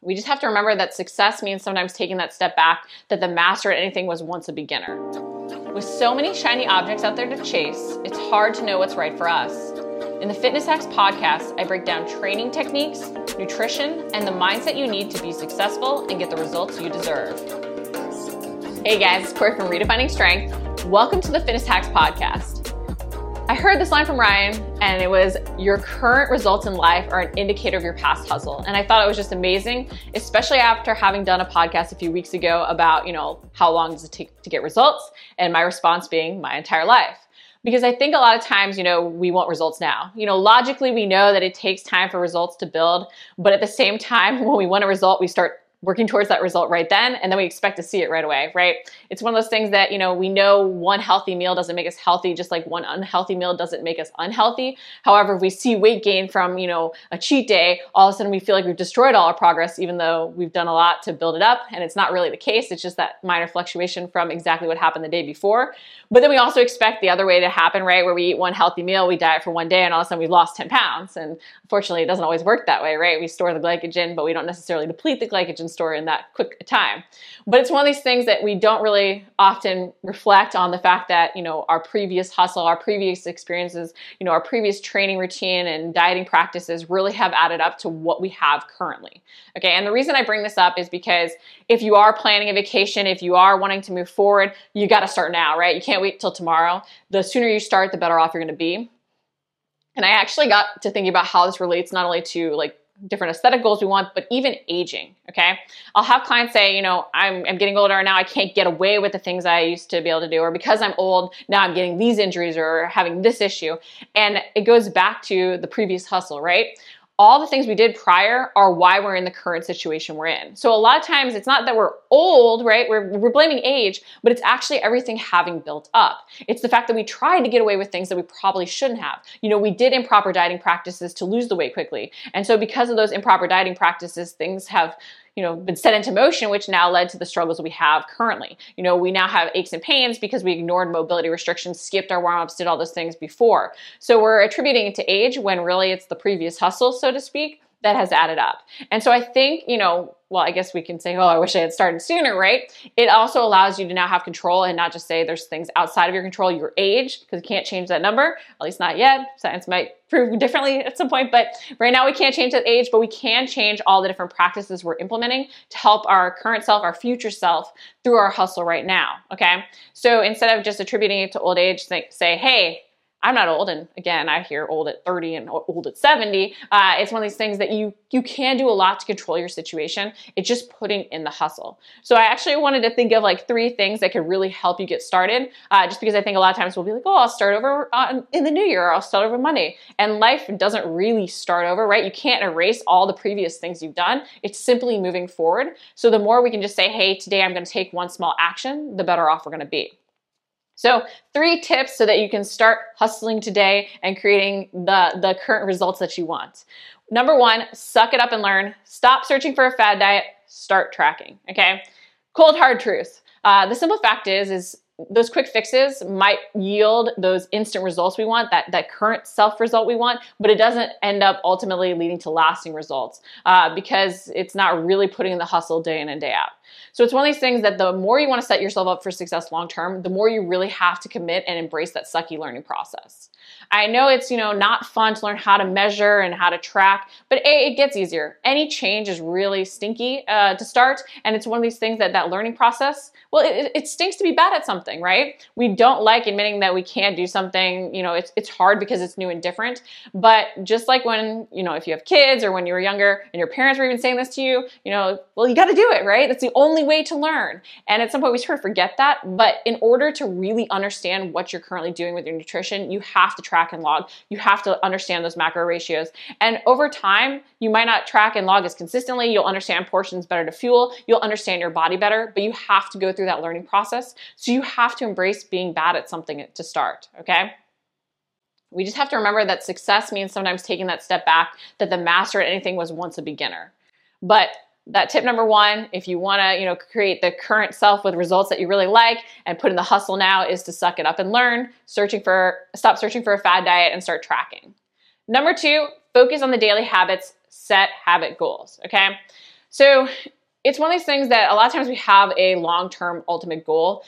We just have to remember that success means sometimes taking that step back, that the master at anything was once a beginner. With so many shiny objects out there to chase, it's hard to know what's right for us. In the Fitness Hacks podcast, I break down training techniques, nutrition, and the mindset you need to be successful and get the results you deserve. Hey guys, it's Corey from Redefining Strength. Welcome to the Fitness Hacks podcast. I heard this line from Ryan, and it was, your current results in life are an indicator of your past hustle. And I thought it was just amazing, especially after having done a podcast a few weeks ago about, how long does it take to get results? And my response being my entire life. Because I think a lot of times, we want results now. Logically, we know that it takes time for results to build, but at the same time, when we want a result, we start working towards that result right then, and then we expect to see it right away, right? It's one of those things that, we know one healthy meal doesn't make us healthy, just like one unhealthy meal doesn't make us unhealthy. However, if we see weight gain from, a cheat day, all of a sudden we feel like we've destroyed all our progress, even though we've done a lot to build it up, and it's not really the case. It's just that minor fluctuation from exactly what happened the day before. But then we also expect the other way to happen, right? Where we eat one healthy meal, we diet for one day, and all of a sudden we've lost 10 pounds. And unfortunately, it doesn't always work that way, right? We store the glycogen, but we don't necessarily deplete the glycogen store in that quick time. But it's one of these things that we don't really often reflect on, the fact that, our previous hustle, our previous experiences, our previous training routine and dieting practices really have added up to what we have currently. Okay. And the reason I bring this up is because if you are planning a vacation, if you are wanting to move forward, you got to start now, right? You can't wait till tomorrow. The sooner you start, the better off you're going to be. And I actually got to thinking about how this relates not only to different aesthetic goals we want, but even aging, okay? I'll have clients say, I'm getting older now, I can't get away with the things I used to be able to do, or because I'm old, now I'm getting these injuries or having this issue. And it goes back to the previous hustle, right? All the things we did prior are why we're in the current situation we're in. So a lot of times it's not that we're old, right? We're blaming age, but it's actually everything having built up. It's the fact that we tried to get away with things that we probably shouldn't have. We did improper dieting practices to lose the weight quickly. And so because of those improper dieting practices, things have been set into motion, which now led to the struggles we have currently. We now have aches and pains because we ignored mobility restrictions, skipped our warm-ups, did all those things before. So we're attributing it to age when really it's the previous hustle, so to speak, that has added up. And so I think, well, I guess we can say, oh, I wish I had started sooner, right? It also allows you to now have control and not just say there's things outside of your control, your age, because you can't change that number, at least not yet. Science might prove differently at some point, but right now we can't change that age, but we can change all the different practices we're implementing to help our current self, our future self, through our hustle right now, okay? So instead of just attributing it to old age, say, hey, I'm not old, and again, I hear old at 30 and old at 70. It's one of these things that you can do a lot to control your situation. It's just putting in the hustle. So I actually wanted to think of three things that could really help you get started, just because I think a lot of times we'll be like, oh, I'll start over in the new year, or I'll start over Monday. And life doesn't really start over, right? You can't erase all the previous things you've done. It's simply moving forward. So the more we can just say, hey, today I'm going to take one small action, the better off we're going to be. So 3 tips so that you can start hustling today and creating the current results that you want. Number 1, suck it up and learn. Stop searching for a fad diet, start tracking, okay? Cold hard truth. The simple fact is those quick fixes might yield those instant results we want, that current self result we want, but it doesn't end up ultimately leading to lasting results because it's not really putting in the hustle day in and day out. So it's one of these things that the more you want to set yourself up for success long term, the more you really have to commit and embrace that sucky learning process. I know it's not fun to learn how to measure and how to track, but it gets easier. Any change is really stinky to start, and it's one of these things that learning process, well, it stinks to be bad at something. Right? We don't like admitting that we can't do something, it's hard because it's new and different. But just like when, if you have kids or when you were younger and your parents were even saying this to you, well, you got to do it, right? That's the only way to learn. And at some point we sort of forget that. But in order to really understand what you're currently doing with your nutrition, you have to track and log. You have to understand those macro ratios. And over time, you might not track and log as consistently. You'll understand portions better to fuel. You'll understand your body better, but you have to go through that learning process. So you have to embrace being bad at something to start, okay? We just have to remember that success means sometimes taking that step back, that the master at anything was once a beginner. But that tip number 1, if you want to, create the current self with results that you really like and put in the hustle now, is to suck it up and learn, stop searching for a fad diet and start tracking. Number 2, focus on the daily habits, set habit goals, okay? So it's one of these things that a lot of times we have a long-term ultimate goal,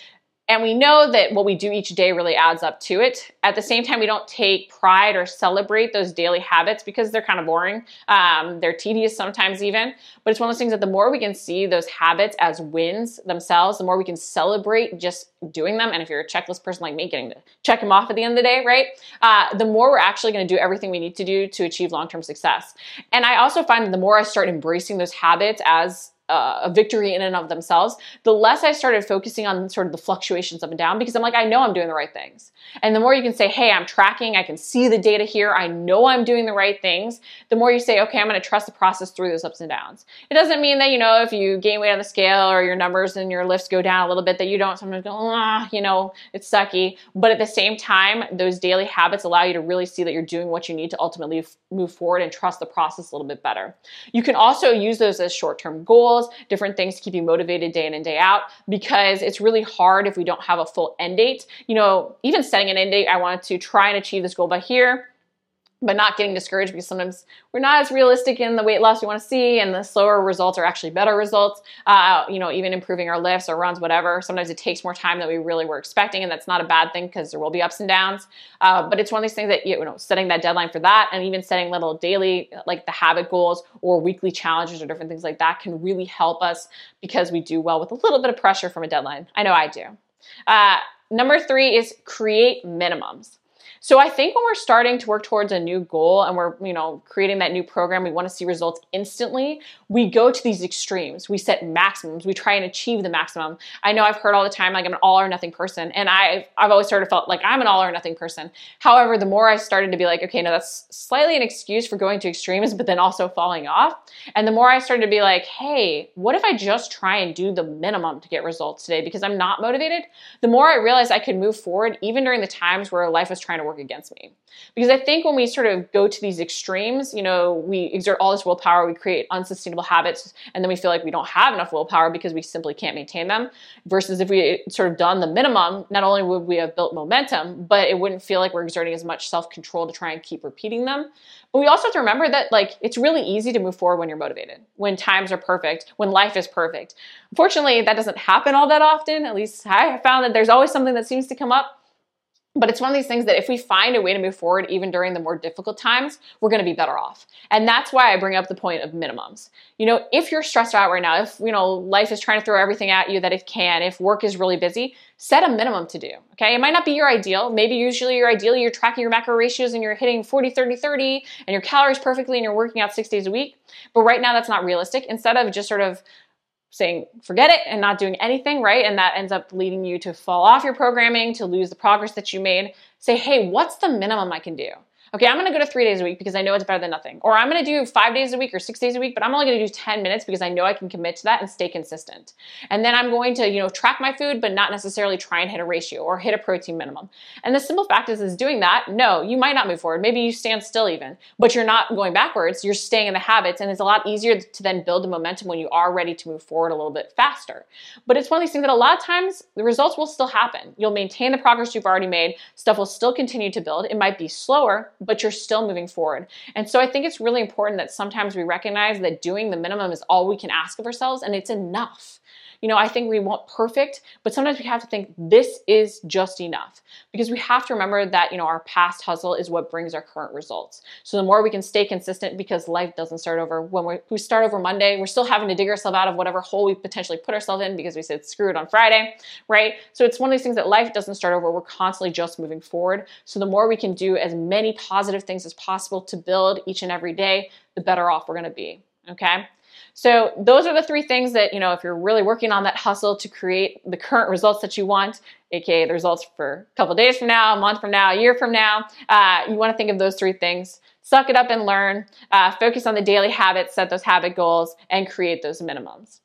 and we know that what we do each day really adds up to it. At the same time, we don't take pride or celebrate those daily habits because they're kind of boring. They're tedious sometimes even. But it's one of those things that the more we can see those habits as wins themselves, the more we can celebrate just doing them. And if you're a checklist person like me, getting to check them off at the end of the day, right? The more we're actually going to do everything we need to do to achieve long-term success. And I also find that the more I start embracing those habits as a victory in and of themselves, the less I started focusing on sort of the fluctuations up and down, because I'm like, I know I'm doing the right things. And the more you can say, hey, I'm tracking, I can see the data here, I know I'm doing the right things, the more you say, okay, I'm going to trust the process through those ups and downs. It doesn't mean that, you know, if you gain weight on the scale or your numbers and your lifts go down a little bit, that you don't sometimes go, you know, it's sucky. But at the same time, those daily habits allow you to really see that you're doing what you need to ultimately move forward and trust the process a little bit better. You can also use those as short-term goals, different things to keep you motivated day in and day out, because it's really hard if we don't have a full end date. You know, even setting an end date, I wanted to try and achieve this goal by here, but not getting discouraged, because sometimes we're not as realistic in the weight loss we want to see, and the slower results are actually better results. You know, even improving our lifts or runs, whatever, sometimes it takes more time than we really were expecting, and that's not a bad thing because there will be ups and downs. But it's one of these things that, you know, setting that deadline for that, and even setting little daily, like the habit goals or weekly challenges or different things like that, can really help us, because we do well with a little bit of pressure from a deadline. I know I do. Number three is create minimums. So I think when we're starting to work towards a new goal and we're, you know, creating that new program, we want to see results instantly, we go to these extremes. We set maximums. We try and achieve the maximum. I know I've heard all the time, like, I'm an all or nothing person. And I've always sort of felt like I'm an all or nothing person. However, the more I started to be like, okay, no, that's slightly an excuse for going to extremes, but then also falling off. And the more I started to be like, hey, what if I just try and do the minimum to get results today because I'm not motivated? The more I realized I could move forward even during the times where life was trying to work against me. Because I think when we sort of go to these extremes, you know, we exert all this willpower, we create unsustainable habits, and then we feel like we don't have enough willpower because we simply can't maintain them. Versus if we sort of done the minimum, not only would we have built momentum, but it wouldn't feel like we're exerting as much self-control to try and keep repeating them. But we also have to remember that, like, it's really easy to move forward when you're motivated, when times are perfect, when life is perfect. Unfortunately, that doesn't happen all that often. At least I found that there's always something that seems to come up. But it's one of these things that if we find a way to move forward, even during the more difficult times, we're going to be better off. And that's why I bring up the point of minimums. You know, if you're stressed out right now, if, you know, life is trying to throw everything at you that it can, if work is really busy, set a minimum to do, okay? It might not be your ideal. Maybe usually your ideal, you're tracking your macro ratios and you're hitting 40, 30, 30, and your calories perfectly and you're working out 6 days a week. But right now that's not realistic. Instead of just sort of saying, forget it and not doing anything, right? And that ends up leading you to fall off your programming, to lose the progress that you made. Say, hey, what's the minimum I can do? Okay, I'm gonna go to 3 days a week because I know it's better than nothing. Or I'm gonna do 5 days a week or 6 days a week, but I'm only gonna do 10 minutes because I know I can commit to that and stay consistent. And then I'm going to, you know, track my food, but not necessarily try and hit a ratio or hit a protein minimum. And the simple fact is doing that, no, you might not move forward. Maybe you stand still even, but you're not going backwards, you're staying in the habits, and it's a lot easier to then build the momentum when you are ready to move forward a little bit faster. But it's one of these things that a lot of times the results will still happen. You'll maintain the progress you've already made, stuff will still continue to build. It might be slower, but you're still moving forward. And so I think it's really important that sometimes we recognize that doing the minimum is all we can ask of ourselves, and it's enough. You know, I think we want perfect, but sometimes we have to think this is just enough, because we have to remember that, you know, our past hustle is what brings our current results. So the more we can stay consistent, because life doesn't start over. When we start over Monday, we're still having to dig ourselves out of whatever hole we potentially put ourselves in because we said screw it on Friday, right? So it's one of these things that life doesn't start over. We're constantly just moving forward. So the more we can do as many positive things as possible to build each and every day, the better off we're going to be. Okay. So those are the three things that, you know, if you're really working on that hustle to create the current results that you want, aka the results for a couple days from now, a month from now, a year from now, you want to think of those three things. Suck it up and learn, focus on the daily habits, set those habit goals, and create those minimums.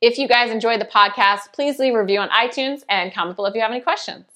If you guys enjoyed the podcast, please leave a review on iTunes and comment below if you have any questions.